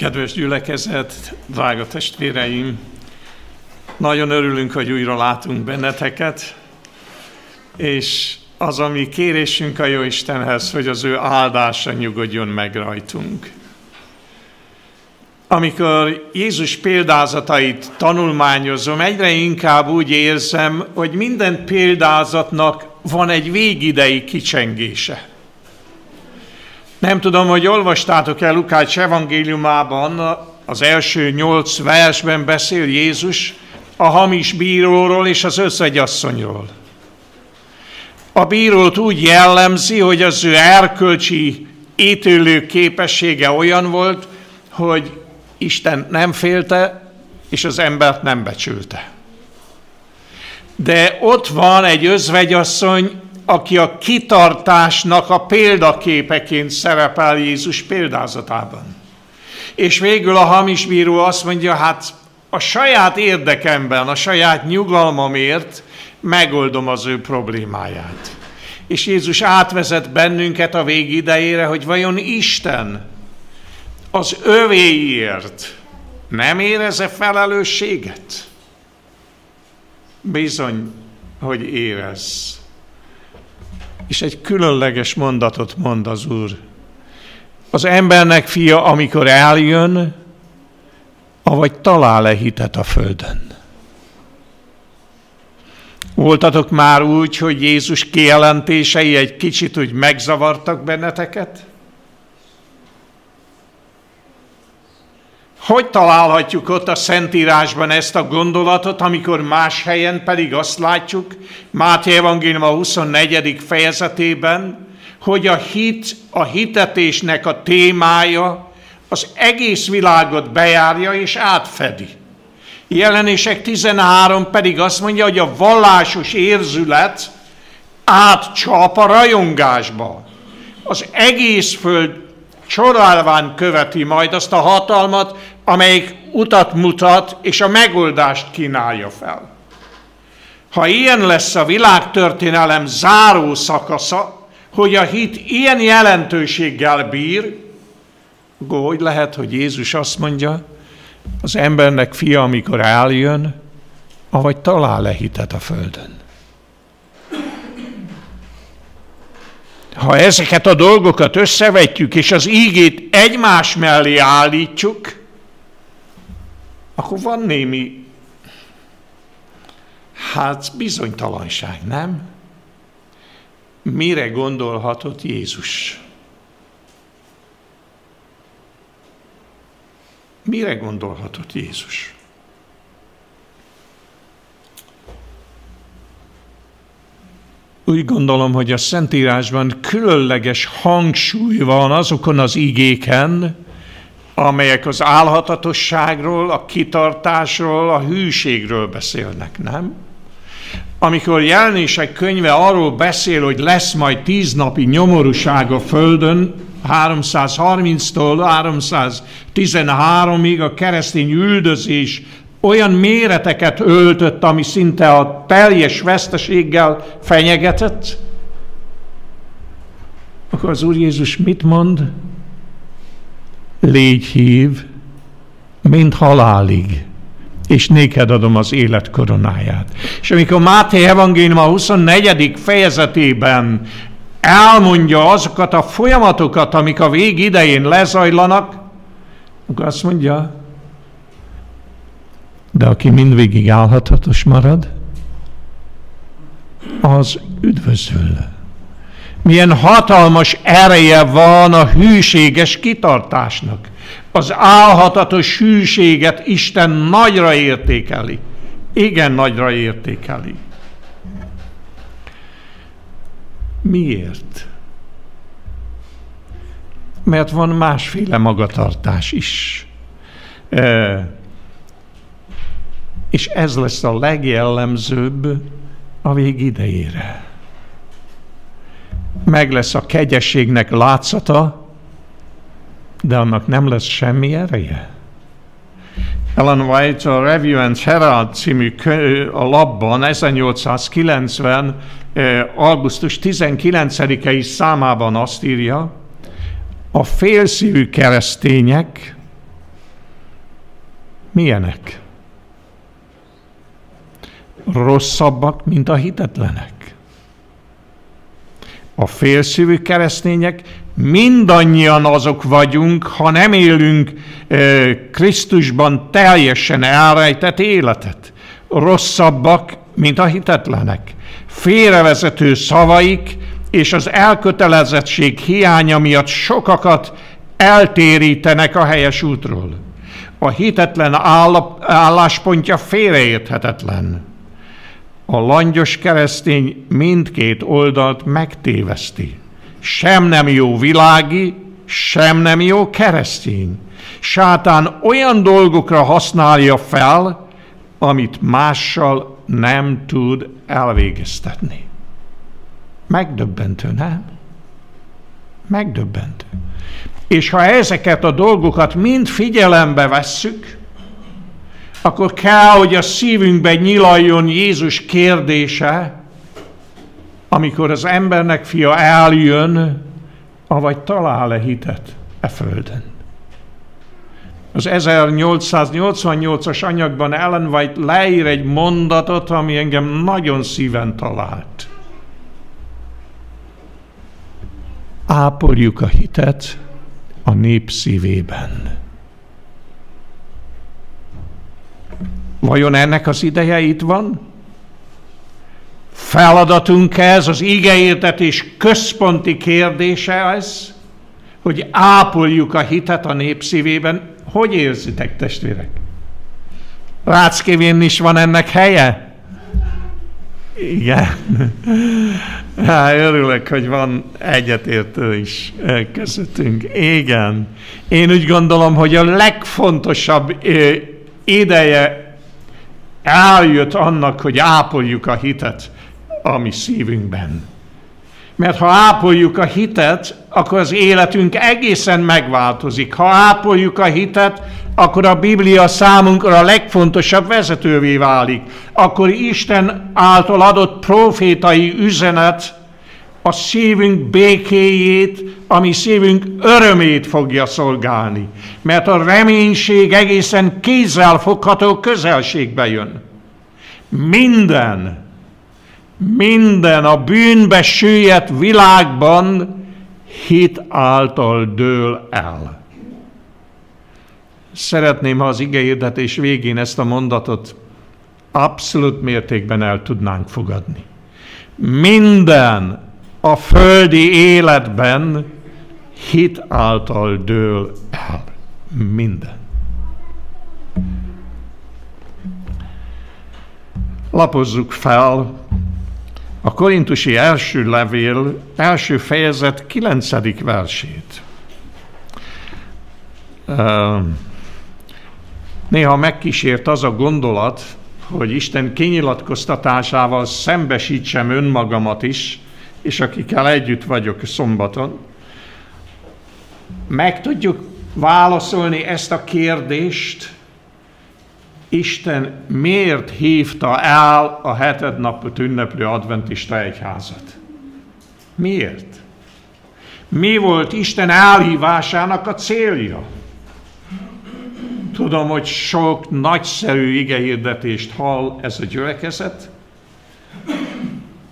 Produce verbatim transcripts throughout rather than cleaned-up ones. Kedves gyülekezet, drága testvéreim! Nagyon örülünk, hogy újra látunk benneteket, és az a mi kérésünk a Jóistenhez, hogy az ő áldása nyugodjon meg rajtunk. Amikor Jézus példázatait tanulmányozom, egyre inkább úgy érzem, hogy minden példázatnak van egy végidei kicsengése. Nem tudom, hogy olvastátok el Lukács evangéliumában, az első nyolc versben beszél Jézus a hamis bíróról és az özvegyasszonyról. A bírót úgy jellemzi, hogy az ő erkölcsi ítélő képessége olyan volt, hogy Isten nem félte, és az embert nem becsülte. De ott van egy özvegyasszony, aki a kitartásnak a példaképeként szerepel Jézus példázatában. És végül a hamis bíró azt mondja, hát a saját érdekemben, a saját nyugalmamért megoldom az ő problémáját. És Jézus átvezet bennünket a végidejére, hogy vajon Isten az övéiért nem érez-e felelősséget? Bizony, hogy érez. És egy különleges mondatot mond az Úr. Az embernek fia, amikor eljön, avagy talál-e hitet a földön? Voltatok már úgy, hogy Jézus kijelentései egy kicsit úgy megzavartak benneteket? Hogy találhatjuk ott a Szentírásban ezt a gondolatot, amikor más helyen pedig azt látjuk, Máté evangélium a huszonnegyedik fejezetében, hogy a hit, a hitetésnek a témája az egész világot bejárja és átfedi. Jelenések tizenhárom pedig azt mondja, hogy a vallásos érzület átcsap a rajongásba. Az egész föld csorálván követi majd azt a hatalmat, amelyik utat mutat és a megoldást kínálja fel. Ha ilyen lesz a világtörténelem záró szakasza, hogy a hit ilyen jelentőséggel bír, akkor hogy lehet, hogy Jézus azt mondja, az embernek fia, amikor eljön, avagy talál-e hitet a földön? Ha ezeket a dolgokat összevetjük, és az ígét egymás mellé állítjuk, akkor van némi, hát bizonytalanság, nem? Mire gondolhatott Jézus? Mire gondolhatott Jézus? Úgy gondolom, hogy a Szentírásban különleges hangsúly van azokon az igéken, amelyek az álhatatosságról, a kitartásról, a hűségről beszélnek, nem? Amikor Jelenések könyve arról beszél, hogy lesz majd tíz napi nyomorúság a földön, háromszázharminctól háromszáztizenháromig a keresztény üldözés olyan méreteket öltött, ami szinte a teljes veszteséggel fenyegetett, akkor az Úr Jézus mit mond? Légy hív, mint halálig, és néked adom az élet koronáját. És amikor Máté evangélium a huszonnegyedik fejezetében elmondja azokat a folyamatokat, amik a vég idején lezajlanak, akkor azt mondja, de aki mindvégig álhatatos marad, az üdvözül. Milyen hatalmas ereje van a hűséges kitartásnak. Az álhatatos hűséget Isten nagyra értékeli. Igen, nagyra értékeli. Miért? Mert van másféle magatartás is. E- És ez lesz a legjellemzőbb a vég idejére. Meg lesz a kegyességnek látszata, de annak nem lesz semmi ereje. Ellen White a Review and Herald című a lapban ezernyolcszázkilencven. augusztus tizenkilencedikei számában azt írja, a félszívű keresztények milyenek? Rosszabbak, mint a hitetlenek. A félszívű keresztények, mindannyian azok vagyunk, ha nem élünk eh, Krisztusban teljesen elrejtett életet. Rosszabbak, mint a hitetlenek. Félrevezető szavaik és az elkötelezettség hiánya miatt sokakat eltérítenek a helyes útról. A hitetlen állap, álláspontja félreérthetetlen. A langyos keresztény mindkét oldalt megtéveszti. Sem nem jó világi, sem nem jó keresztény. Sátán olyan dolgokra használja fel, amit mással nem tud elvégeztetni. Megdöbbentő, nem? Megdöbbentő. És ha ezeket a dolgokat mind figyelembe vesszük, akkor kell, hogy a szívünkben nyilaljon Jézus kérdése, amikor az embernek fia eljön, avagy talál-e hitet e földön. Az ezernyolcszáznyolcvannyolcas anyagban Ellen White leír egy mondatot, ami engem nagyon szíven talált. Ápoljuk a hitet a nép szívében. Vajon ennek az ideje itt van? Feladatunk ez, az igeértetés központi kérdése ez, hogy ápoljuk a hitet a nép szívében. Hogy érzitek, testvérek? Ráckevén is van ennek helye? Igen. Há, örülök, hogy van egyetértő is közöttünk. Igen. Én úgy gondolom, hogy a legfontosabb ideje eljött annak, hogy ápoljuk a hitet a mi szívünkben. Mert ha ápoljuk a hitet, akkor az életünk egészen megváltozik. Ha ápoljuk a hitet, akkor a Biblia számunkra a legfontosabb vezetővé válik. Akkor Isten által adott profétai üzenet a szívünk békéjét, a mi szívünk örömét fogja szolgálni. Mert a reménység egészen kézzelfogható közelségbe jön. Minden, minden a bűnbe süllyedt világban hit által dől el. Szeretném, ha az igehirdetés végén ezt a mondatot abszolút mértékben el tudnánk fogadni. Minden a földi életben hit által dől el. Minden. Lapozzuk fel a korintusi első levél, első fejezet kilencedik versét. Néha megkísért az a gondolat, hogy Isten kinyilatkoztatásával szembesítsem önmagamat is, és akikkel együtt vagyok szombaton. Meg tudjuk válaszolni ezt a kérdést, Isten miért hívta el a hetednapot ünneplő adventista egyházat? Miért? Mi volt Isten elhívásának a célja? Tudom, hogy sok nagyszerű igehirdetést hall ez a gyülekezet,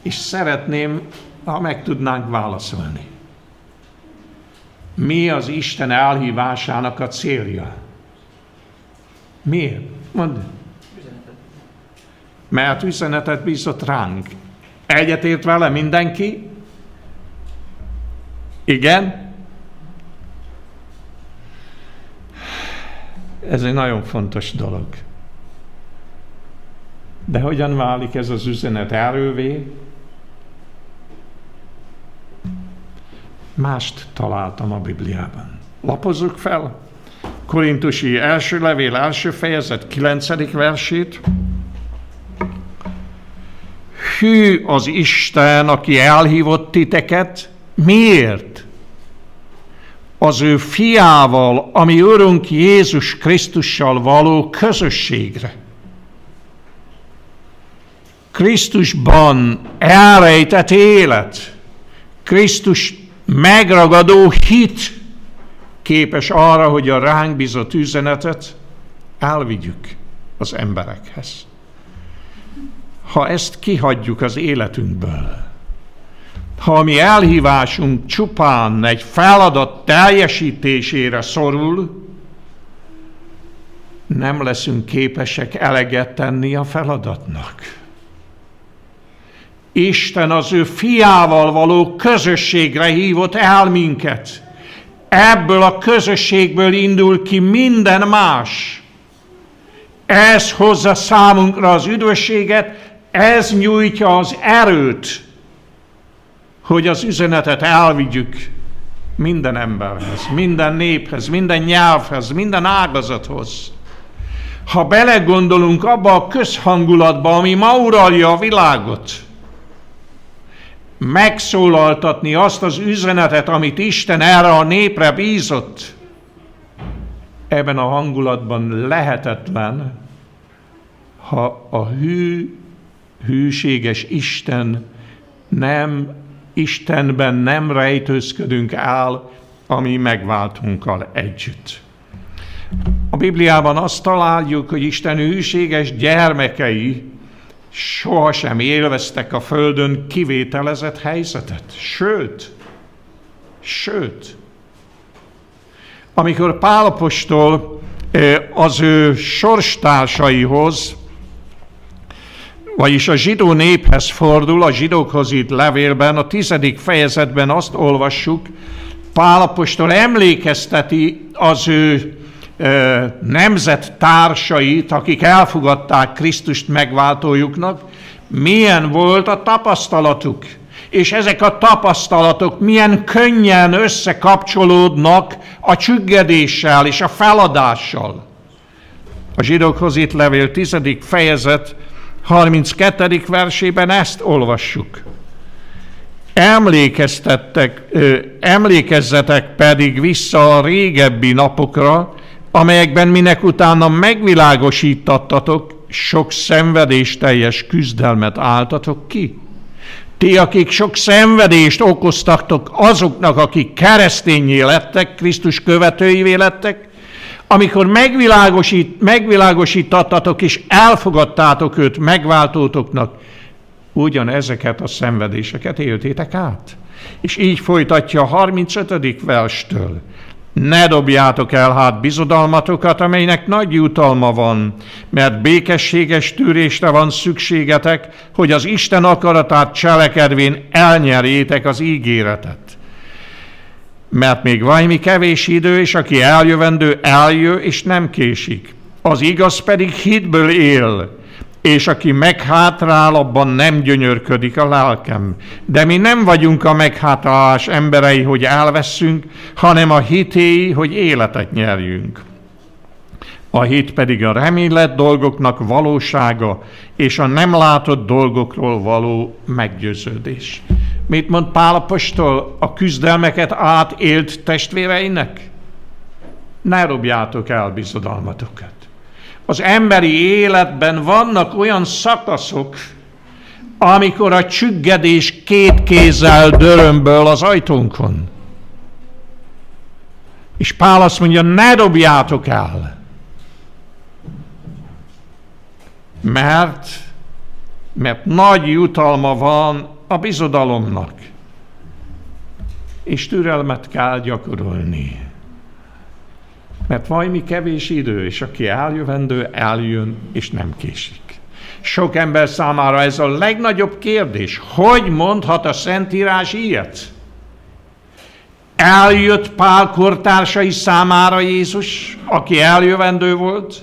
és szeretném, ha meg tudnánk válaszolni. Mi az Isten elhívásának a célja? Miért? Mondd. Mert üzenetet bízott ránk. Egyetért vele mindenki? Igen? Ez egy nagyon fontos dolog. De hogyan válik ez az üzenet erővé? Mást találtam a Bibliában. Lapozzuk fel! Korintusi első levél, első fejezet, kilencedik versét. Hű az Isten, aki elhívott titeket. Miért? Az ő fiával, ami Urunk Jézus Krisztussal való közösségre. Krisztusban elrejtett élet, Krisztus megragadó hit képes arra, hogy a ránk bízott üzenetet elvigyük az emberekhez. Ha ezt kihagyjuk az életünkből, ha a mi elhívásunk csupán egy feladat teljesítésére szorul, nem leszünk képesek eleget tenni a feladatnak. Isten az ő fiával való közösségre hívott el minket. Ebből a közösségből indul ki minden más. Ez hozza számunkra az üdvösséget, ez nyújtja az erőt, hogy az üzenetet elvigyük minden emberhez, minden néphez, minden nyelvhez, minden ágazathoz. Ha belegondolunk abba a közhangulatba, ami ma uralja a világot, megszólaltatni azt az üzenetet, amit Isten erre a népre bízott, ebben a hangulatban lehetetlen, ha a hű, hűséges Isten nem, Istenben nem rejtőzködünk el, ami megváltunkkal együtt. A Bibliában azt találjuk, hogy Isten hűséges gyermekei sohasem élveztek a földön kivételezett helyzetet. Sőt, sőt, amikor Pál apostol az ő sorstársaihoz, vagyis a zsidó néphez fordul, a zsidókhoz írt levélben, a tizedik fejezetben azt olvassuk, Pál apostol emlékezteti az ő nemzettársait, akik elfogadták Krisztust megváltójuknak, milyen volt a tapasztalatuk. És ezek a tapasztalatok milyen könnyen összekapcsolódnak a csüggedéssel és a feladással. A zsidókhoz írt levél tizedik fejezet harminckettedik versében ezt olvassuk. Emlékeztettek, ö, emlékezzetek pedig vissza a régebbi napokra, amelyekben minek utána megvilágosítattatok, sok szenvedésteljes küzdelmet álltatok ki. Ti, akik sok szenvedést okoztaktok azoknak, akik keresztényé lettek, Krisztus követőivé lettek, amikor megvilágosít, megvilágosítattatok és elfogadtátok őt megváltótoknak, ugyanezeket a szenvedéseket éltétek át. És így folytatja a harmincötödik verstől. Ne dobjátok el hát bizodalmatokat, amelynek nagy jutalma van, mert békességes tűrésre van szükségetek, hogy az Isten akaratát cselekedvén elnyerjétek az ígéretet. Mert még valami kevés idő, és aki eljövendő, eljö, és nem késik. Az igaz pedig hitből él, és aki meghátrál, abban nem gyönyörködik a lelkem. De mi nem vagyunk a meghátrálás emberei, hogy elveszünk, hanem a hitéi, hogy életet nyerjünk. A hit pedig a remélet dolgoknak valósága, és a nem látott dolgokról való meggyőződés. Mit mond Pál apostol a küzdelmeket átélt testvéreinek? Ne robjátok el bizodalmatokat. Az emberi életben vannak olyan szakaszok, amikor a csüggedés két kézzel dörömböl az ajtónkon. És Pál azt mondja, ne dobjátok el, mert, mert nagy jutalma van a bizodalomnak, és türelmet kell gyakorolni. Mert valami kevés idő, és aki eljövendő, eljön, és nem késik. Sok ember számára ez a legnagyobb kérdés. Hogy mondhat a Szentírás ilyet? Eljött Pál kortársai számára Jézus, aki eljövendő volt?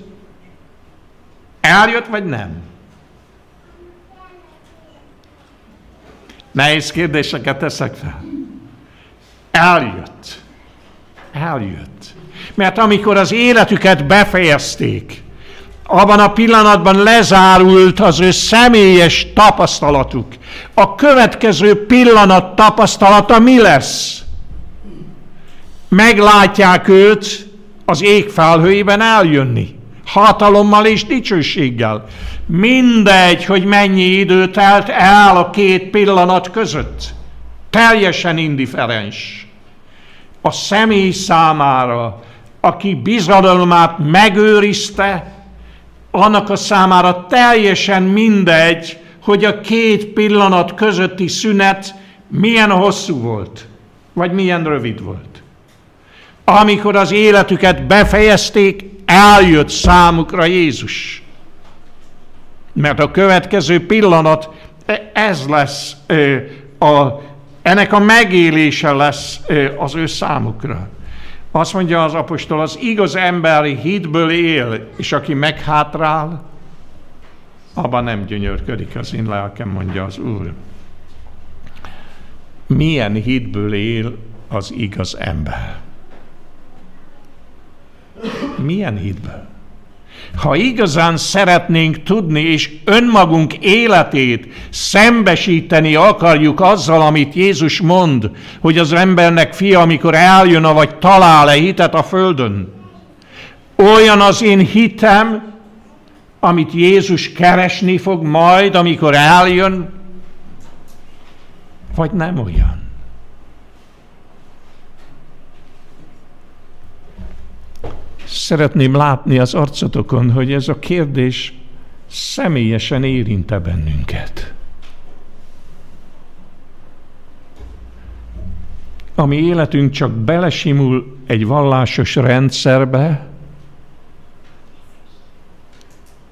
Eljött, vagy nem? Nehéz kérdéseket teszek fel. Eljött. Eljött. Mert amikor az életüket befejezték, abban a pillanatban lezárult az ő személyes tapasztalatuk. A következő pillanat tapasztalata mi lesz? Meglátják őt az ég felhőiben eljönni, hatalommal és dicsőséggel. Mindegy, hogy mennyi idő telt el a két pillanat között. Teljesen indiferens. A személy számára aki bizalomát megőrizte, annak a számára teljesen mindegy, hogy a két pillanat közötti szünet milyen hosszú volt, vagy milyen rövid volt. Amikor az életüket befejezték, eljött számukra Jézus. Mert a következő pillanat, ez lesz, a, ennek a megélése lesz az ő számukra. Azt mondja az apostol, az igaz emberi hitből él, és aki meghátrál, abban nem gyönyörködik az én lelkem, mondja az Úr. Milyen hitből él az igaz ember? Milyen hitből? Ha igazán szeretnénk tudni, és önmagunk életét szembesíteni akarjuk azzal, amit Jézus mond, hogy az embernek fia, amikor eljön, vagy talál-e hitet a földön. Olyan az én hitem, amit Jézus keresni fog majd, amikor eljön, vagy nem olyan. Szeretném látni az arcotokon, hogy ez a kérdés személyesen érinte bennünket. A mi életünk csak belesimul egy vallásos rendszerbe,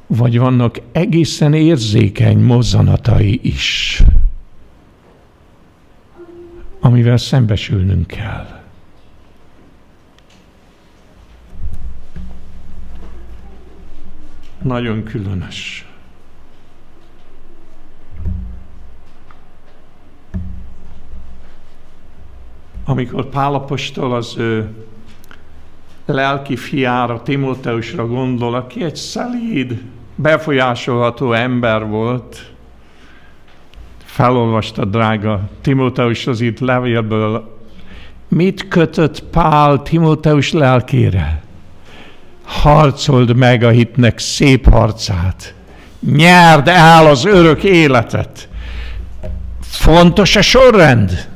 vagy vannak egészen érzékeny mozzanatai is, amivel szembesülnünk kell. Nagyon különös. Amikor Pál apostol az ő lelki fiára, Timóteusra gondol, aki egy szelíd, befolyásolható ember volt, felolvasta drága Timóteus az itt levélből, mit kötött Pál Timóteus lelkére? Harcold meg a hitnek szép harcát, nyerd el az örök életet. Fontos a sorrend?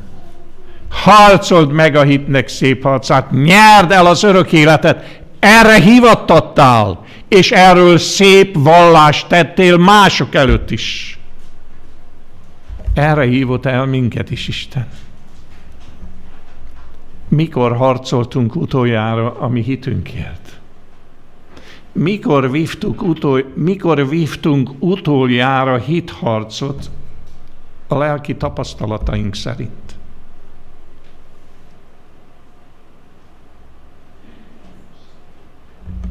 Harcold meg a hitnek szép harcát, nyerd el az örök életet. Erre hivattattál, és erről szép vallást tettél mások előtt is. Erre hívott el minket is Isten. Mikor harcoltunk utoljára a mi hitünkért? Mikor vívtuk, utol, mikor vívtunk utoljára hitharcot a lelki tapasztalataink szerint?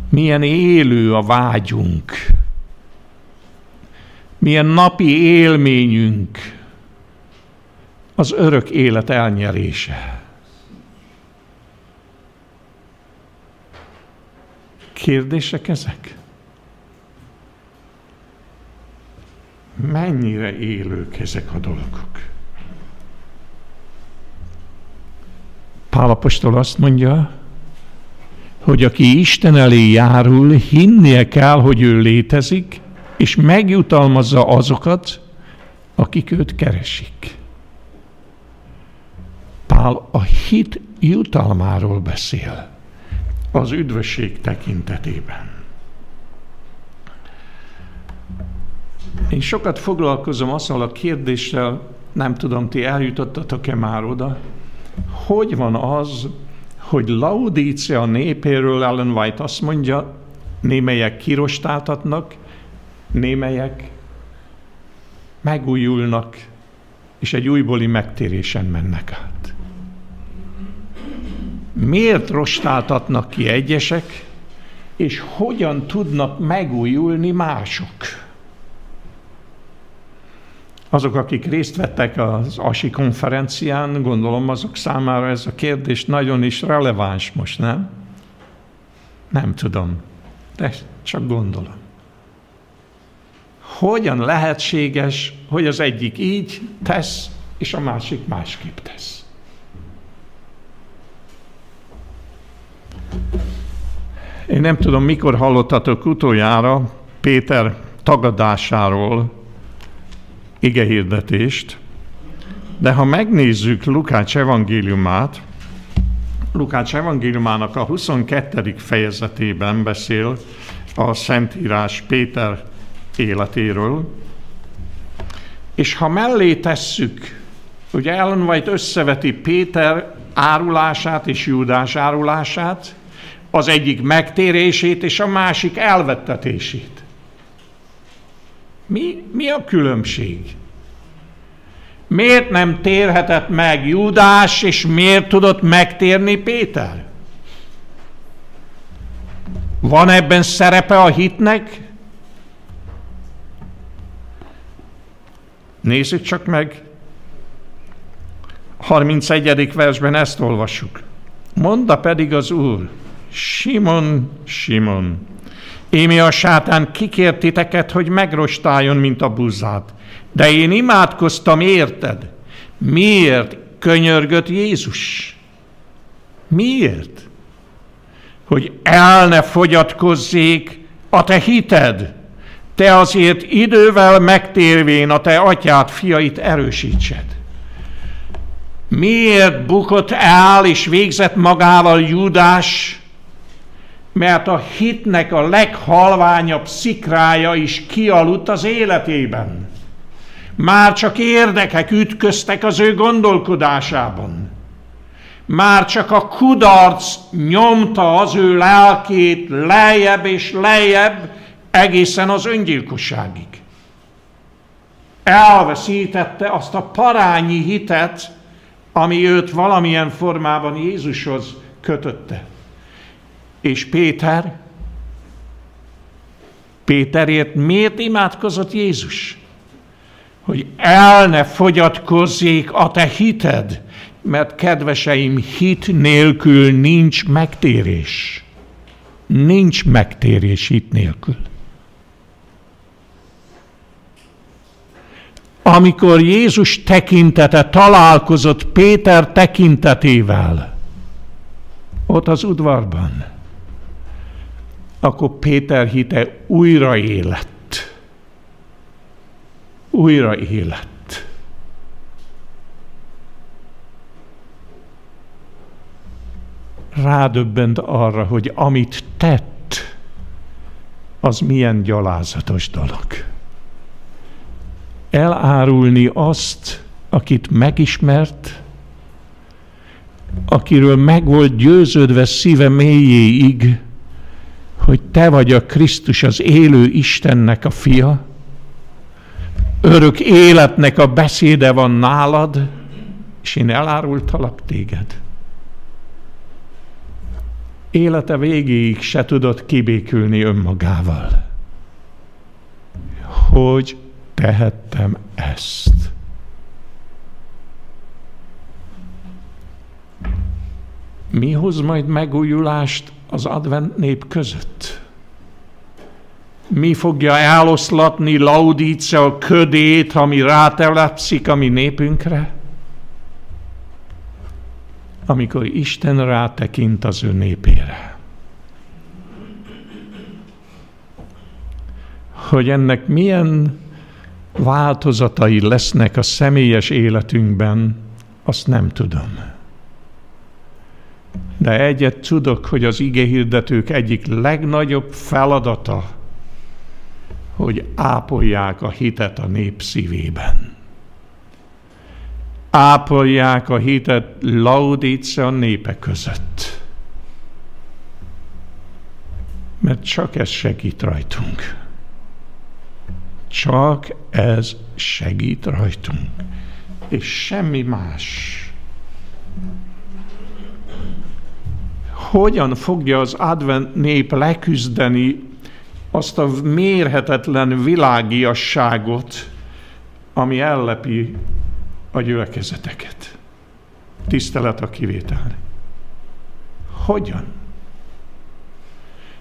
Milyen élő a vágyunk, milyen napi élményünk az örök élet elnyerése. Kérdések ezek? Mennyire élők ezek a dolgok? Pál apostol azt mondja, hogy aki Isten elé járul, hinnie kell, hogy ő létezik, és megjutalmazza azokat, akik őt keresik. Pál a hit jutalmáról beszél az üdvösség tekintetében. Én sokat foglalkozom azzal a kérdéssel, nem tudom, ti eljutottatok-e már oda, hogy van az, hogy Laodícea népéről Ellen White azt mondja, némelyek kirostáltatnak, némelyek megújulnak, és egy újbóli megtérésen mennek át. Miért rostáltatnak ki egyesek, és hogyan tudnak megújulni mások? Azok, akik részt vettek az ASI konferencián, gondolom azok számára ez a kérdés nagyon is releváns most, nem? Nem tudom, de csak gondolom. Hogyan lehetséges, hogy az egyik így tesz, és a másik másképp tesz? Én nem tudom, mikor hallottatok utoljára Péter tagadásáról igehirdetést, de ha megnézzük Lukács evangéliumát, Lukács evangéliumának a huszonkettedik fejezetében beszél a Szentírás Péter életéről, és ha mellé tesszük, hogy Ellen White összeveti Péter árulását és Júdás árulását, az egyik megtérését és a másik elvettetését. Mi, mi a különbség? Miért nem térhetett meg Júdás, és miért tudott megtérni Péter? Van ebben szerepe a hitnek? Nézzük csak meg. harmincegyedik versben ezt olvassuk. Mondta pedig az Úr, Simon, Simon, émi a sátán kikért titeket, hogy megrostáljon, mint a búzát. De én imádkoztam, érted? Miért könyörgött Jézus? Miért? Hogy el ne fogyatkozzék a te hited, te azért idővel megtérvén a te atyád fiait erősítsed. Miért bukott el és végzett magával Júdás? Mert a hitnek a leghalványabb szikrája is kialudt az életében. Már csak érdekek ütköztek az ő gondolkodásában. Már csak a kudarc nyomta az ő lelkét lejjebb és lejjebb egészen az öngyilkosságig. Elveszítette azt a parányi hitet, ami őt valamilyen formában Jézushoz kötötte. És Péter? Péterért miért imádkozott Jézus? Hogy el ne fogyatkozzék a te hited, mert kedveseim, hit nélkül nincs megtérés. Nincs megtérés hit nélkül. Amikor Jézus tekintete találkozott Péter tekintetével, ott az udvarban, akkor Péter hite újra élet. Újra élet. Rádöbbent arra, hogy amit tett, az milyen gyalázatos dolog. Elárulni azt, akit megismert, akiről meg volt győződve szíve mélyéig, hogy te vagy a Krisztus, az élő Istennek a fia, örök életnek a beszéde van nálad, és én elárultalak téged. Élete végéig se tudod kibékülni önmagával. Hogy tehettem ezt? Mi hoz majd megújulást az advent nép között? Mi fogja eloszlatni Laodicea ködét, ami rátelepszik a mi népünkre? Amikor Isten rátekint az ő népére. Hogy ennek milyen változatai lesznek a személyes életünkben, azt nem tudom. De egyet tudok, hogy az igehirdetők egyik legnagyobb feladata, hogy ápolják a hitet a nép szívében. Ápolják a hitet Laodicea népe között. Mert csak ez segít rajtunk. Csak ez segít rajtunk. És semmi más. Hogyan fogja az advent nép leküzdeni azt a mérhetetlen világiasságot, ami ellepi a gyülekezeteket? Tisztelet a kivételnek. Hogyan?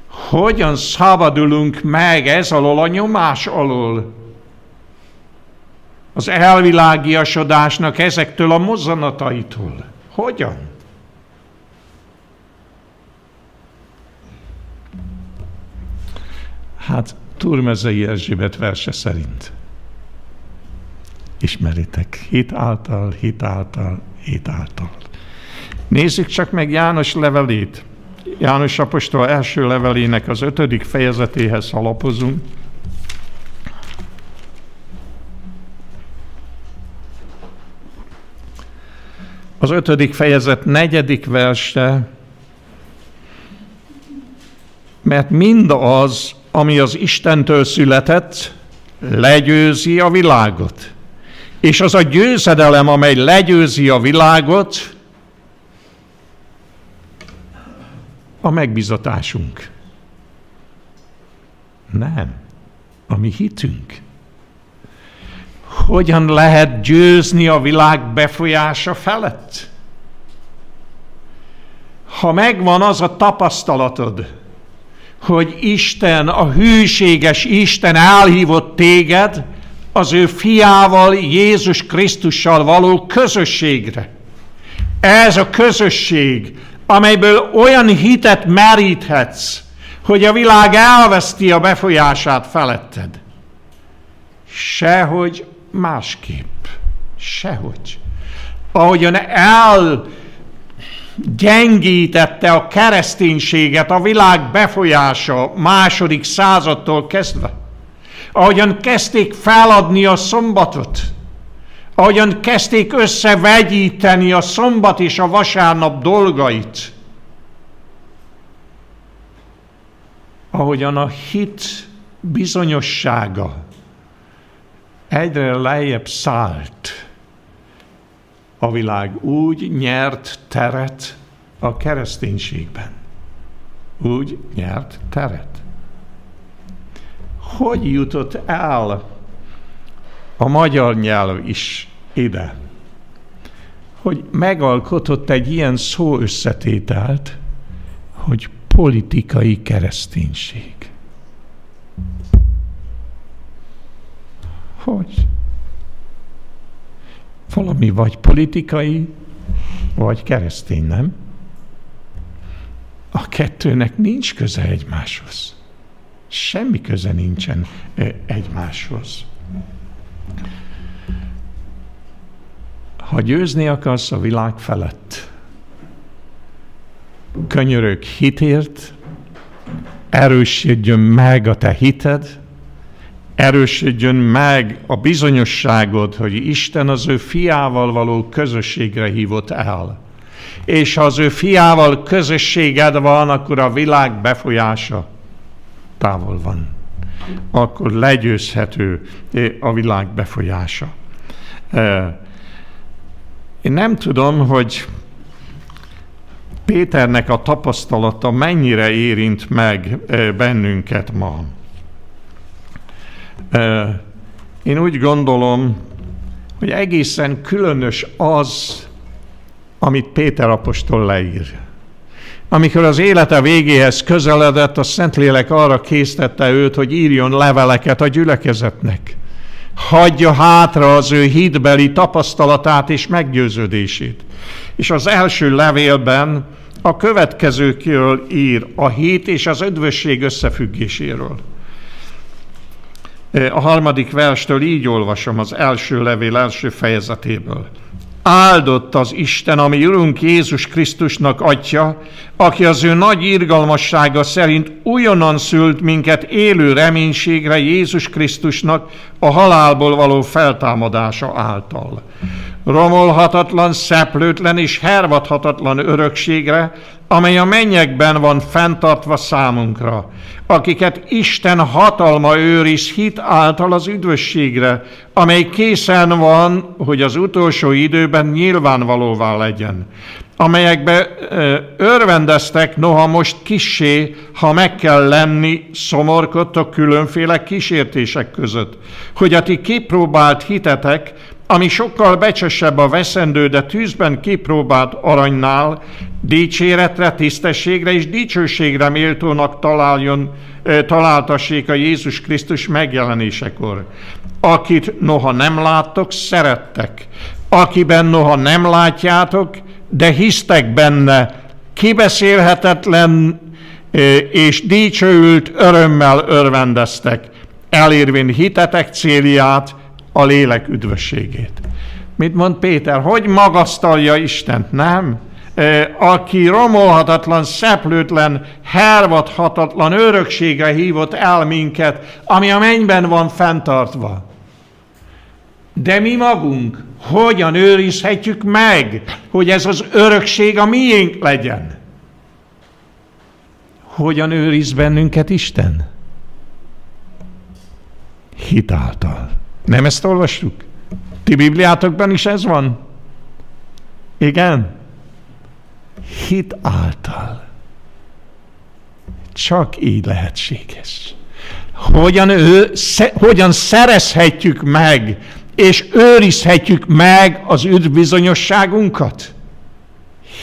Hogyan szabadulunk meg ez alól a nyomás alól? Az elvilágiasodásnak ezektől a mozzanataitól. Hogyan? Hát Túrmezei Erzsébet verse szerint. Ismeritek, hit által, hit által, hit által. Nézzük csak meg János levelét. János apostol első levelének az ötödik fejezetéhez alapozunk. Az ötödik fejezet negyedik verse, mert mindaz, ami az Istentől született, legyőzi a világot. És az a győzedelem, amely legyőzi a világot, a megbizatásunk. Nem, a mi hitünk. Hogyan lehet győzni a világ befolyása felett? Ha megvan az a tapasztalatod, hogy Isten, a hűséges Isten elhívott téged az ő fiával, Jézus Krisztussal való közösségre. Ez a közösség, amelyből olyan hitet meríthetsz, hogy a világ elveszti a befolyását feletted. Sehogy másképp. Sehogy. Ahogyan elgyengítette a kereszténységet a világ befolyása második századtól kezdve, ahogyan kezdték feladni a szombatot, ahogyan kezdték összevegyíteni a szombat és a vasárnap dolgait, ahogyan a hit bizonyossága egyre lejjebb szállt, a világ úgy nyert teret a kereszténységben. Úgy nyert teret. Hogy jutott el a magyar nyelv is ide? Hogy megalkotott egy ilyen szóösszetételt, hogy politikai kereszténység. Hogy? Valami vagy politikai, vagy keresztény, nem? A kettőnek nincs köze egymáshoz. Semmi köze nincsen egymáshoz. Ha győzni akarsz a világ felett, könyörök hitért, erősödjön meg a te hited, erősödjön meg a bizonyosságod, hogy Isten az ő fiával való közösségre hívott el. És ha az ő fiával közösséged van, akkor a világ befolyása távol van. Akkor legyőzhető a világ befolyása. Én nem tudom, hogy Péternek a tapasztalata mennyire érint meg bennünket ma. Én úgy gondolom, hogy egészen különös az, amit Péter apostol leír. Amikor az élete végéhez közeledett, a Szentlélek arra késztette őt, hogy írjon leveleket a gyülekezetnek. Hagyja hátra az ő hitbeli tapasztalatát és meggyőződését. És az első levélben a következőkről ír, a hit és az üdvösség összefüggéséről. A harmadik verstől így olvasom az első levél első fejezetéből. Áldott az Isten, a mi Urunk Jézus Krisztusnak Atya, aki az ő nagy irgalmassága szerint újonnan szült minket élő reménységre Jézus Krisztusnak a halálból való feltámadása által. Romolhatatlan, szeplőtlen és hervadhatatlan örökségre, amely a mennyekben van fenntartva számunkra, akiket Isten hatalma őriz hit által az üdvösségre, amely készen van, hogy az utolsó időben nyilvánvalóvá legyen, amelyekbe örvendeztek, noha most kissé, ha meg kell lenni, szomorkodtok különféle kísértések között, hogy a ti kipróbált hitetek, ami sokkal becsesebb a veszendő, de tűzben kipróbált aranynál, dicséretre, tisztességre és dicsőségre méltónak találjon, találtassék a Jézus Krisztus megjelenésekor. Akit noha nem láttok, szerettek. Akiben noha nem látjátok, de hisztek benne, kibeszélhetetlen és dicsőült örömmel örvendeztek, elérvén hitetek célját, a lélek üdvösségét. Mit mond Péter? Hogy magasztalja Istent, nem? aki romolhatatlan, szeplőtlen, hervadhatatlan örökségre hívott el minket, ami a mennyben van fenntartva. De mi magunk hogyan őrizhetjük meg, hogy ez az örökség a miénk legyen? Hogyan őriz bennünket Isten? Hit által. Nem ezt olvassuk? Ti Bibliátokban is ez van? Igen? Hit által. Csak így lehetséges. Hogyan, ő, sze, hogyan szerezhetjük meg, és őrizhetjük meg az üdvbizonyosságunkat?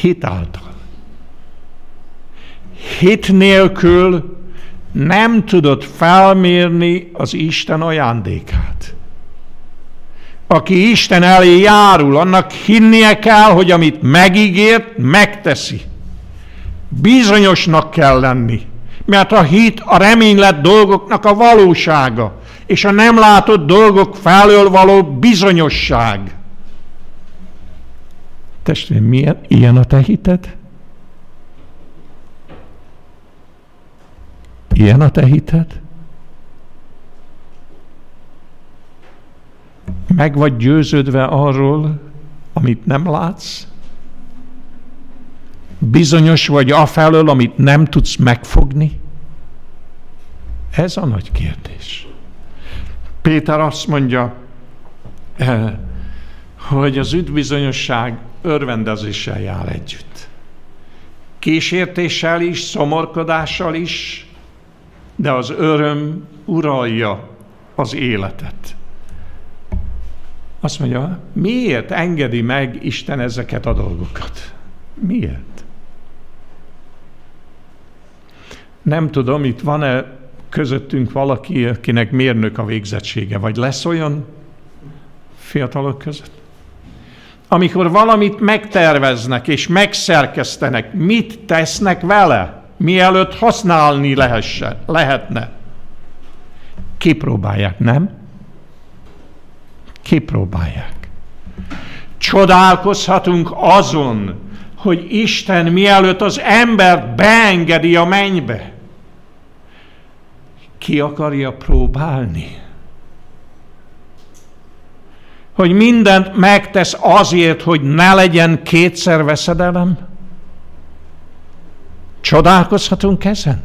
Hit által. Hit nélkül nem tudod felmérni az Isten ajándékát. Aki Isten elé járul, annak hinnie kell, hogy amit megígért, megteszi. Bizonyosnak kell lenni, mert a hit a reménylet dolgoknak a valósága, és a nem látott dolgok felől való bizonyosság. Testvérem, milyen ilyen a te hited? Ilyen a te hited? Meg vagy győződve arról, amit nem látsz? Bizonyos vagy afelől, amit nem tudsz megfogni? Ez a nagy kérdés. Péter azt mondja, hogy az üdvbizonyosság örvendezéssel jár együtt. Kísértéssel is, szomorkodással is, de az öröm uralja az életet. Azt mondja, miért engedi meg Isten ezeket a dolgokat? Miért? Nem tudom, itt van-e közöttünk valaki, akinek mérnök a végzettsége, vagy lesz olyan fiatalok között? Amikor valamit megterveznek és megszerkesztenek, mit tesznek vele, mielőtt használni lehessen, lehetne? Kipróbálják, nem? Kipróbálják. Csodálkozhatunk azon, hogy Isten mielőtt az embert beengedi a mennybe, ki akarja próbálni. Hogy mindent megtesz azért, hogy ne legyen kétszer veszedelem. Csodálkozhatunk ezen?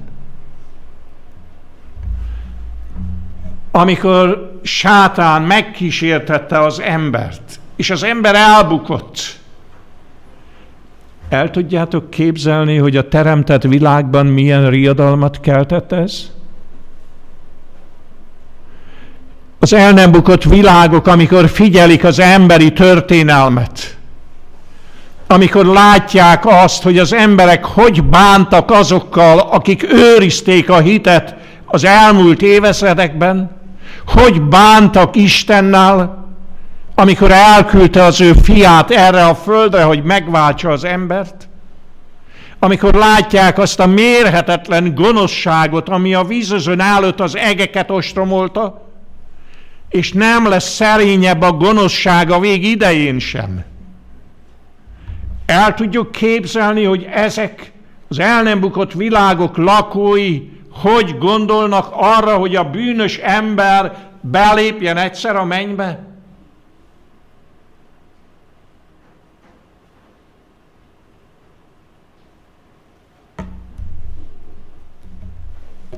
Amikor Sátán megkísértette az embert, és az ember elbukott. El tudjátok képzelni, hogy a teremtett világban milyen riadalmat keltett ez? Az el nem bukott világok, amikor figyelik az emberi történelmet, amikor látják azt, hogy az emberek hogy bántak azokkal, akik őrizték a hitet az elmúlt évezredekben, hogy bántak Istennel, amikor elküldte az ő fiát erre a földre, hogy megváltsa az embert, amikor látják azt a mérhetetlen gonoszságot, ami a vízözön előtt az egeket ostromolta, és nem lesz szerényebb a gonoszság a vég idején sem. El tudjuk képzelni, hogy ezek az el nem bukott világok lakói hogy gondolnak arra, hogy a bűnös ember belépjen egyszer a mennybe?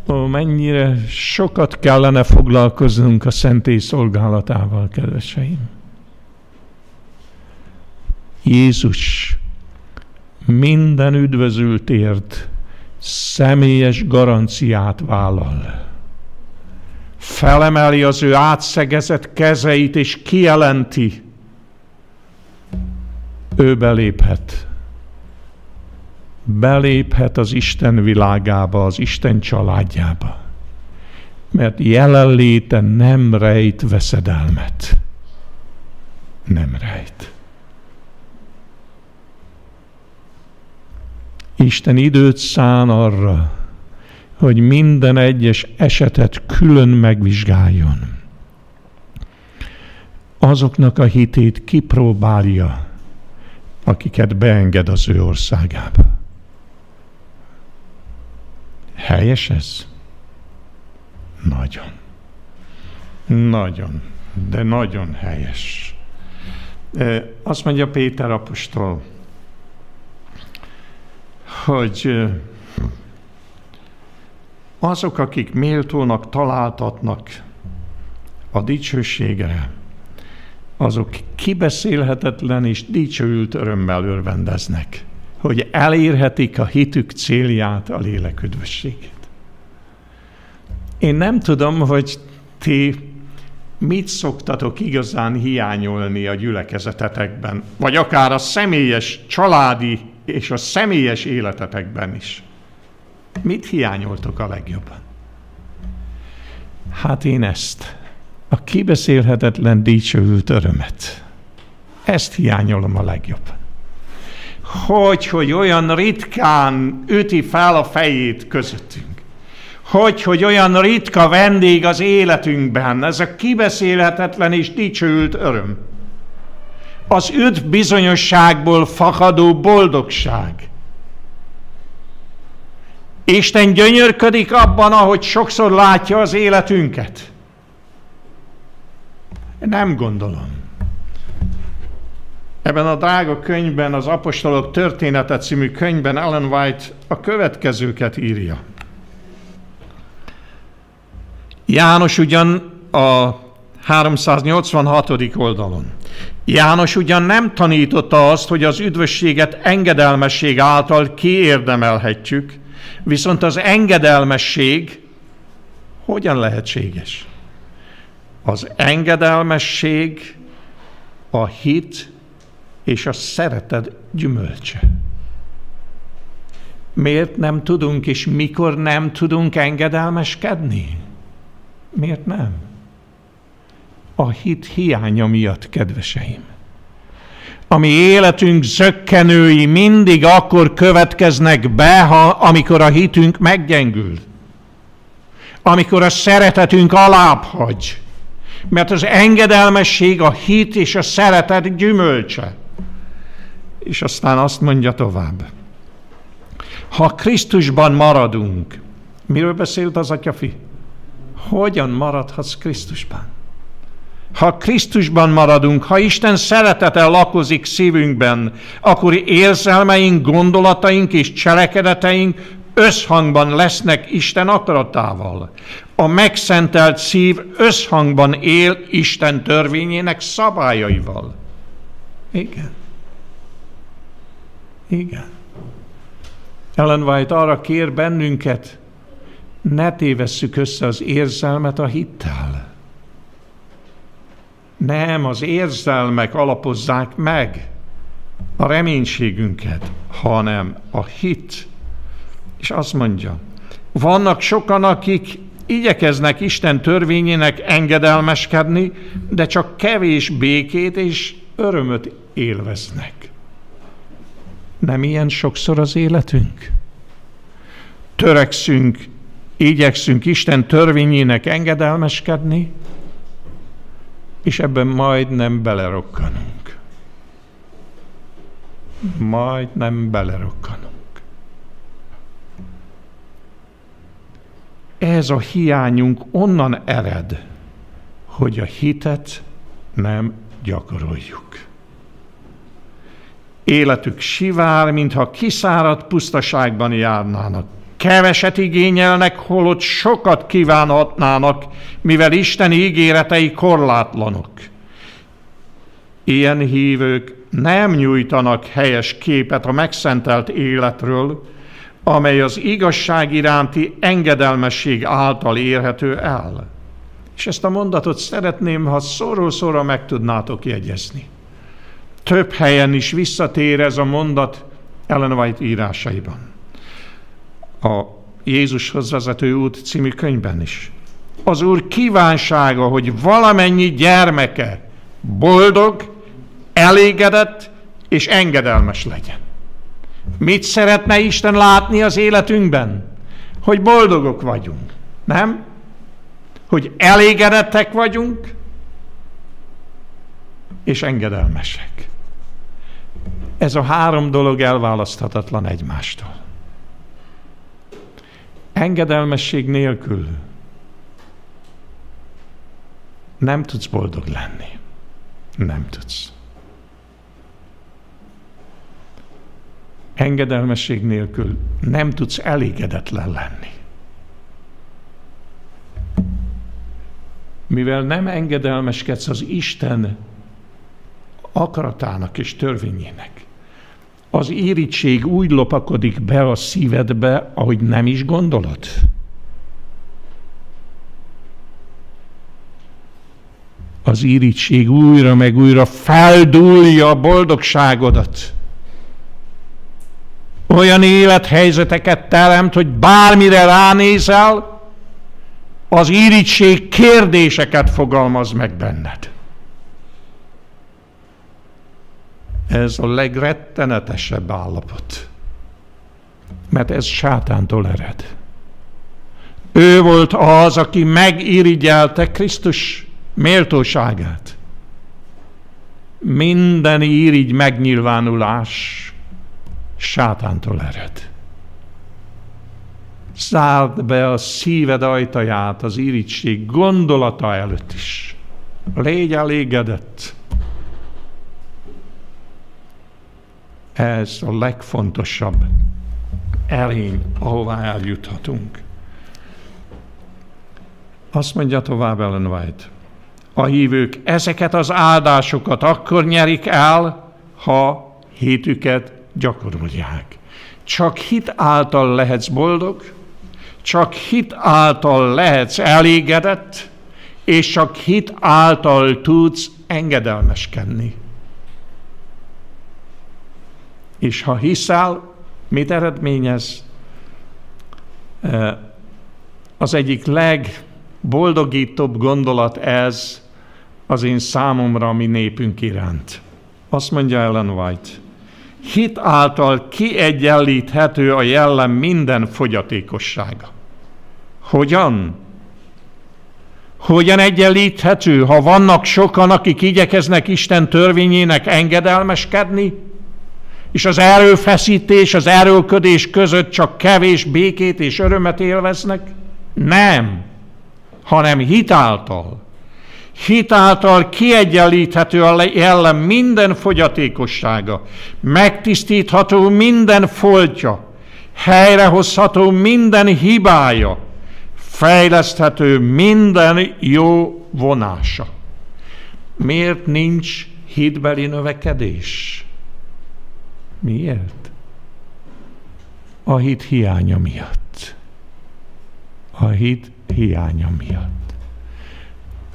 Ó, mennyire sokat kellene foglalkoznunk a szentély szolgálatával, kedveseim. Jézus minden üdvözültért személyes garanciát vállal. Felemeli az ő átszegezett kezeit, és kijelenti, ő beléphet. Beléphet az Isten világába, az Isten családjába, mert jelenléte nem rejt veszedelmet. Nem rejt. Isten időt szán arra, hogy minden egyes esetet külön megvizsgáljon. Azoknak a hitét kipróbálja, akiket beenged az ő országába. Helyes ez? Nagyon. Nagyon, de nagyon helyes. Azt mondja Péter apostol, hogy azok, akik méltónak találtatnak a dicsőségre, azok kibeszélhetetlen és dicsőült örömmel örvendeznek, hogy elérhetik a hitük célját, a lélek üdvösségét. Én nem tudom, hogy ti mit szoktatok igazán hiányolni a gyülekezetetekben, vagy akár a személyes, családi és a személyes életetekben is. Mit hiányoltok a legjobban? Hát én ezt, a kibeszélhetetlen dicsőült örömet. Ezt hiányolom a legjobban. Hogy, hogy olyan ritkán üti fel a fejét közöttünk. Hogy, hogy olyan ritka vendég az életünkben, ez a kibeszélhetetlen és dicsőült öröm. Az üdv bizonyosságból fakadó boldogság. Isten gyönyörködik abban, ahogy sokszor látja az életünket. Nem gondolom. Ebben a drága könyvben, az Apostolok története című könyvben Ellen White a következőket írja. János ugyan a háromszáznyolcvanhatodik oldalon. János ugyan nem tanította azt, hogy az üdvösséget engedelmesség által kiérdemelhetjük, viszont az engedelmesség hogyan lehetséges? Az engedelmesség a hit és a szeretet gyümölcse. Miért nem tudunk és mikor nem tudunk engedelmeskedni? Miért nem? A hit hiánya miatt, kedveseim. A mi életünk zökkenői mindig akkor következnek be, ha, amikor a hitünk meggyengül. Amikor a szeretetünk alább hagy. Mert az engedelmesség a hit és a szeretet gyümölcse. És aztán azt mondja tovább. Ha Krisztusban maradunk, miről beszélt az Atyafi? Hogyan maradhatsz Krisztusban? Ha Krisztusban maradunk, ha Isten szeretete lakozik szívünkben, akkor érzelmeink, gondolataink és cselekedeteink összhangban lesznek Isten akaratával. A megszentelt szív összhangban él Isten törvényének szabályaival. Igen. Igen. Ellen White arra kér bennünket, ne tévesszük össze az érzelmet a hittel. Nem, az érzelmek alapozzák meg a reménységünket, hanem a hit. És azt mondja, vannak sokan, akik igyekeznek Isten törvényének engedelmeskedni, de csak kevés békét és örömöt élveznek. Nem ilyen sokszor az életünk? Törekszünk, igyekszünk Isten törvényének engedelmeskedni, és ebben majdnem belerokkanunk. Majdnem belerokkanunk. Ez a hiányunk onnan ered, hogy a hitet nem gyakoroljuk. Életük sivár, mintha kiszáradt pusztaságban járnának. Keveset igényelnek, holott sokat kívánhatnának, mivel Isten ígéretei korlátlanok. Ilyen hívők nem nyújtanak helyes képet a megszentelt életről, amely az igazság iránti engedelmesség által érhető el. És ezt a mondatot szeretném, ha szóról-szóra meg tudnátok jegyezni. Több helyen is visszatér ez a mondat Ellen White írásaiban. A Jézushoz vezető út című könyvben is. Az Úr kívánsága, hogy valamennyi gyermeke boldog, elégedett és engedelmes legyen. Mit szeretne Isten látni az életünkben? Hogy boldogok vagyunk, nem? Hogy elégedettek vagyunk és engedelmesek. Ez a három dolog elválaszthatatlan egymástól. Engedelmesség nélkül nem tudsz boldog lenni. Nem tudsz. Engedelmesség nélkül nem tudsz elégedetlen lenni. Mivel nem engedelmeskedsz az Isten akaratának és törvényének, az érítség úgy lopakodik be a szívedbe, ahogy nem is gondolod. Az irítség újra meg újra feldúlja a boldogságodat. Olyan élethelyzeteket teremt, hogy bármire ránézel, az irítség kérdéseket fogalmaz meg benned. Ez a legrettenetesebb állapot, mert ez sátántól ered. Ő volt az, aki megirigyelte Krisztus méltóságát. Minden irigy megnyilvánulás sátántól ered. Zárd be a szíved ajtaját az irigység gondolata előtt is. Légy elégedett. Ez a legfontosabb erény, ahová eljuthatunk. Azt mondja tovább Ellen White: a hívők ezeket az áldásokat akkor nyerik el, ha hitüket gyakorolják. Csak hit által lehetsz boldog, csak hit által lehetsz elégedett, és csak hit által tudsz engedelmeskedni. És ha hiszel, mit eredményez? Az egyik legboldogítóbb gondolat ez az én számomra, ami népünk iránt. Azt mondja Ellen White: hit által kiegyenlíthető a jellem minden fogyatékossága. Hogyan? Hogyan egyenlíthető, ha vannak sokan, akik igyekeznek Isten törvényének engedelmeskedni, és az erőfeszítés, az erőlködés között csak kevés békét és örömet élveznek? Nem, hanem hitáltal. Hitáltal kiegyenlíthető a jellem minden fogyatékossága, megtisztítható minden foltja, helyrehozható minden hibája, fejleszthető minden jó vonása. Miért nincs hitbeli növekedés? Miért? A hit hiánya miatt. A hit hiánya miatt.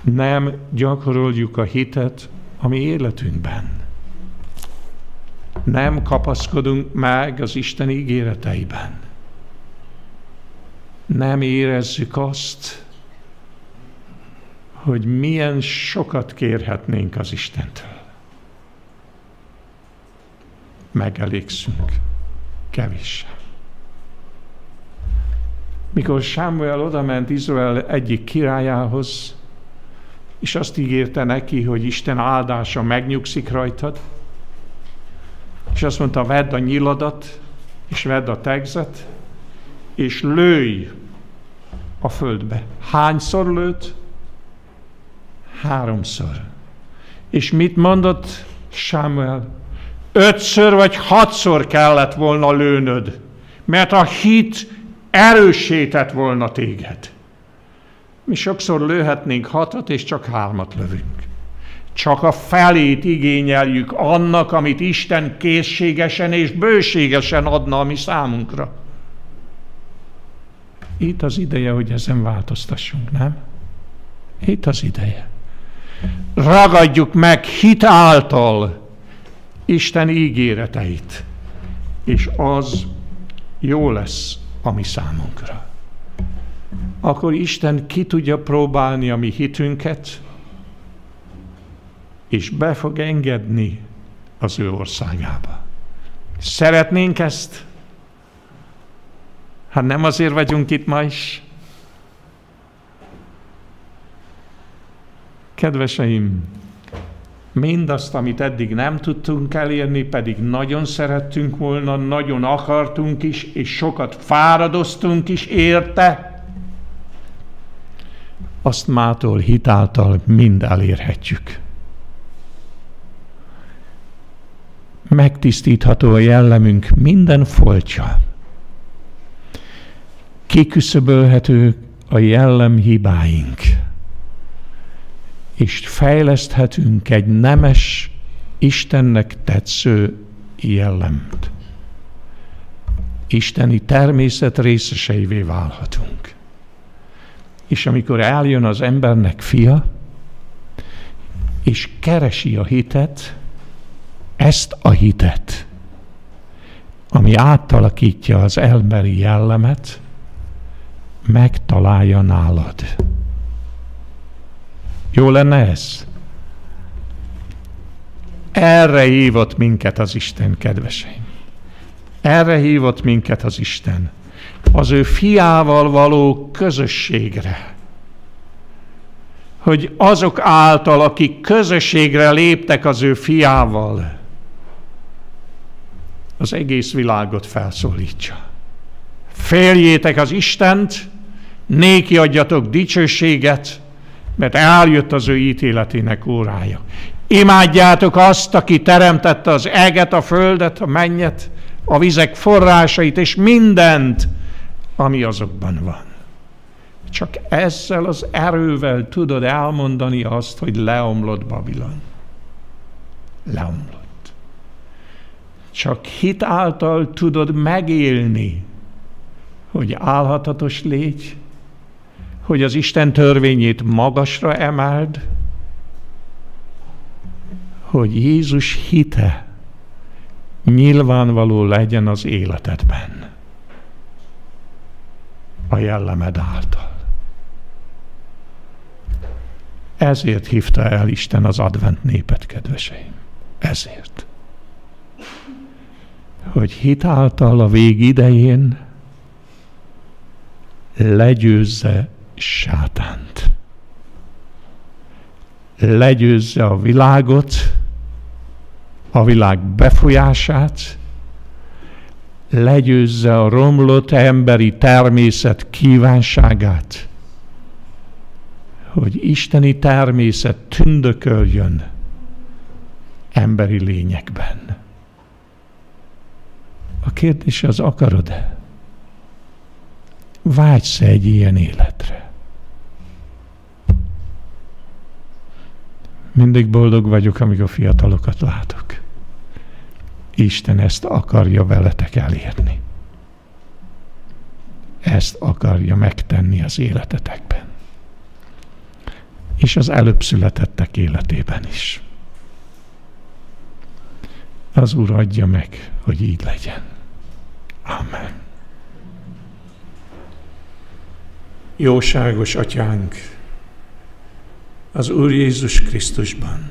Nem gyakoroljuk a hitet a mi életünkben. Nem kapaszkodunk meg az Isten ígéreteiben. Nem érezzük azt, hogy milyen sokat kérhetnénk az Istentől. Megelégszünk kevéssel. Mikor Sámuel odament Izrael egyik királyához, és azt ígérte neki, hogy Isten áldása megnyugszik rajtad, és azt mondta: vedd a nyiladat, és vedd a tegzet, és lőj a földbe. Hányszor lőtt? Háromszor. És mit mondott Sámuel? Ötször vagy hatszor kellett volna lőnöd, mert a hit erősített volna téged. Mi sokszor lőhetnénk hatot, és csak hármat lövünk. Csak a felét igényeljük annak, amit Isten készségesen és bőségesen adna a mi számunkra. Itt az ideje, hogy ezen változtassunk, nem? Itt az ideje. Ragadjuk meg hit által Isten ígéreteit, és az jó lesz a mi számunkra. Akkor Isten ki tudja próbálni a mi hitünket, és be fog engedni az ő országába. Szeretnénk ezt? Hát nem azért vagyunk itt ma is. Kedveseim, Mindazt, amit eddig nem tudtunk elérni, pedig nagyon szerettünk volna, nagyon akartunk is, és sokat fáradoztunk is érte, azt mától hitáltal mind elérhetjük. Megtisztítható a jellemünk minden foltja. Kiküszöbölhető a jellem hibáink, és fejleszthetünk egy nemes, Istennek tetsző jellemt. Isteni természet részeseivé válhatunk. És amikor eljön az embernek fia, és keresi a hitet, ezt a hitet, ami átalakítja az emberi jellemet, megtalálja nálad. Jó lenne ez? Erre hívott minket az Isten, kedveseim. Erre hívott minket az Isten. Az ő fiával való közösségre. Hogy azok által, akik közösségre léptek az ő fiával, az egész világot felszólítsa. Féljétek az Istent, néki adjatok dicsőséget, mert eljött az ő ítéletének órája. Imádjátok azt, aki teremtette az eget, a földet, a mennyet, a vizek forrásait, és mindent, ami azokban van. Csak ezzel az erővel tudod elmondani azt, hogy leomlott Babilon. Leomlott. Csak hit által tudod megélni, hogy álhatatos légy, hogy az Isten törvényét magasra emeld, hogy Jézus hite nyilvánvaló legyen az életedben, a jellemed által. Ezért hívta el Isten az advent népet, kedveseim. Ezért. Hogy hit által a vég idején legyőzze sátánt. Legyőzze a világot, a világ befolyását, legyőzze a romlott emberi természet kívánságát, hogy isteni természet tündököljön emberi lényekben. A kérdés az, akarod-e? Vágysz-e egy ilyen életre? Mindig boldog vagyok, amikor fiatalokat látok. Isten ezt akarja veletek elérni. Ezt akarja megtenni az életetekben. És az előbb születettek életében is. Az Úr adja meg, hogy így legyen. Amen. Jóságos Atyánk, az Úr Jézus Krisztusban,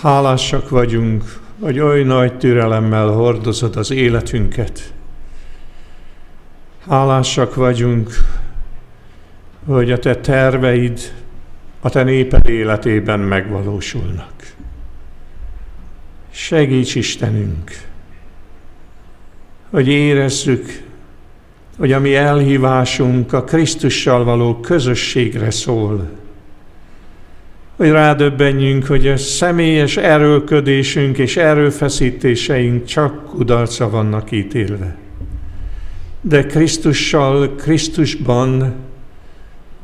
hálásak vagyunk, hogy oly nagy türelemmel hordozod az életünket. Hálásak vagyunk, hogy a te terveid a te néped életében megvalósulnak. Segíts Istenünk, hogy érezzük, hogy a mi elhívásunk a Krisztussal való közösségre szól, hogy rádöbbenjünk, hogy a személyes erőlködésünk és erőfeszítéseink csak kudarca vannak ítélve. De Krisztussal, Krisztusban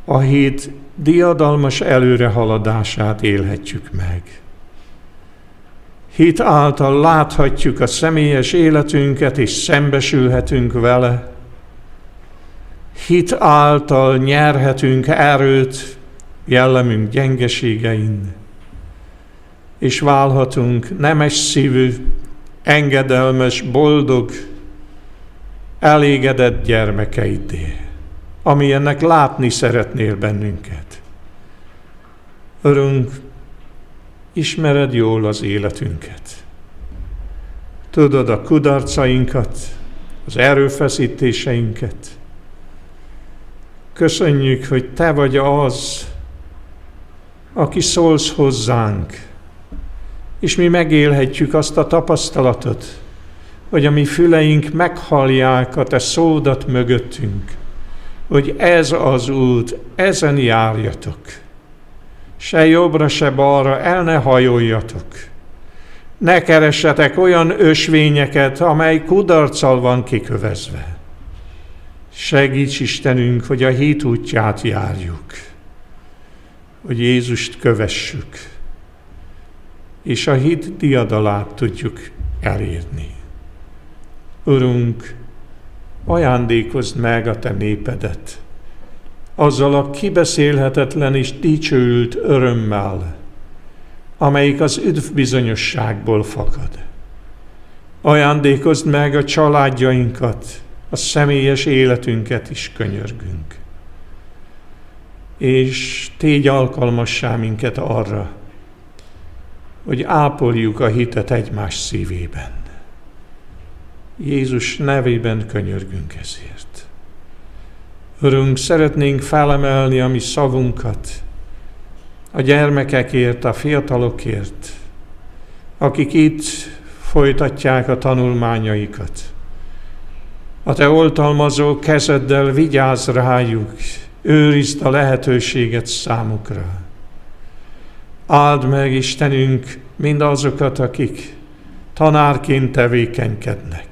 a hit diadalmas előrehaladását élhetjük meg. Hit által láthatjuk a személyes életünket, és szembesülhetünk vele. Hit által nyerhetünk erőt jellemünk gyengeségein, és válhatunk nemes szívű, engedelmes, boldog, elégedett gyermekeiddé, amilyennek látni szeretnél bennünket. Urunk, ismered jól az életünket. Tudod a kudarcainkat, az erőfeszítéseinket. Köszönjük, hogy te vagy az, aki szólsz hozzánk, és mi megélhetjük azt a tapasztalatot, hogy a mi füleink meghallják a te szódat mögöttünk, hogy ez az út, ezen járjatok. Se jobbra, se balra el ne hajoljatok. Ne keressetek olyan ösvényeket, amely kudarccal van kikövezve. Segíts Istenünk, hogy a hit útját járjuk, hogy Jézust kövessük, és a hit diadalát tudjuk elérni. Urunk, ajándékozd meg a te népedet azzal a kibeszélhetetlen és dicsőült örömmel, amelyik az üdvbizonyosságból fakad. Ajándékozd meg a családjainkat, a személyes életünket is, könyörgünk. És tégy alkalmassá minket arra, hogy ápoljuk a hitet egymás szívében. Jézus nevében könyörgünk ezért. Urunk, szeretnénk felemelni a mi szavunkat a gyermekekért, a fiatalokért, akik itt folytatják a tanulmányaikat. A te oltalmazó kezeddel vigyázz rájuk, őrizd a lehetőséget számukra. Áld meg, Istenünk, mindazokat, akik tanárként tevékenykednek.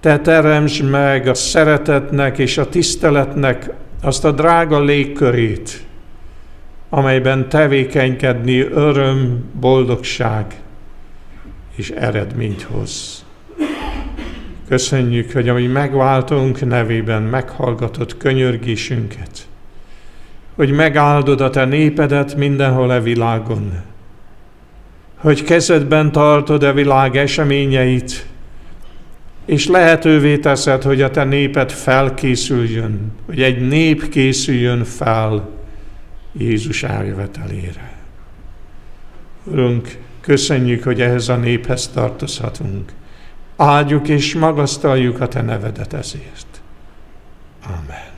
Te teremtsd meg a szeretetnek és a tiszteletnek azt a drága légkörét, amelyben tevékenykedni öröm, boldogság és eredményt hoz. Köszönjük, hogy a mi megváltónk nevében meghallgatott könyörgésünket, hogy megáldod a te népedet mindenhol e világon, hogy kezedben tartod a világ eseményeit, és lehetővé teszed, hogy a te néped felkészüljön, hogy egy nép készüljön fel Jézus eljövetelére. Urunk, köszönjük, hogy ehhez a néphez tartozhatunk. Áldjuk és magasztaljuk a te nevedet ezért. Amen.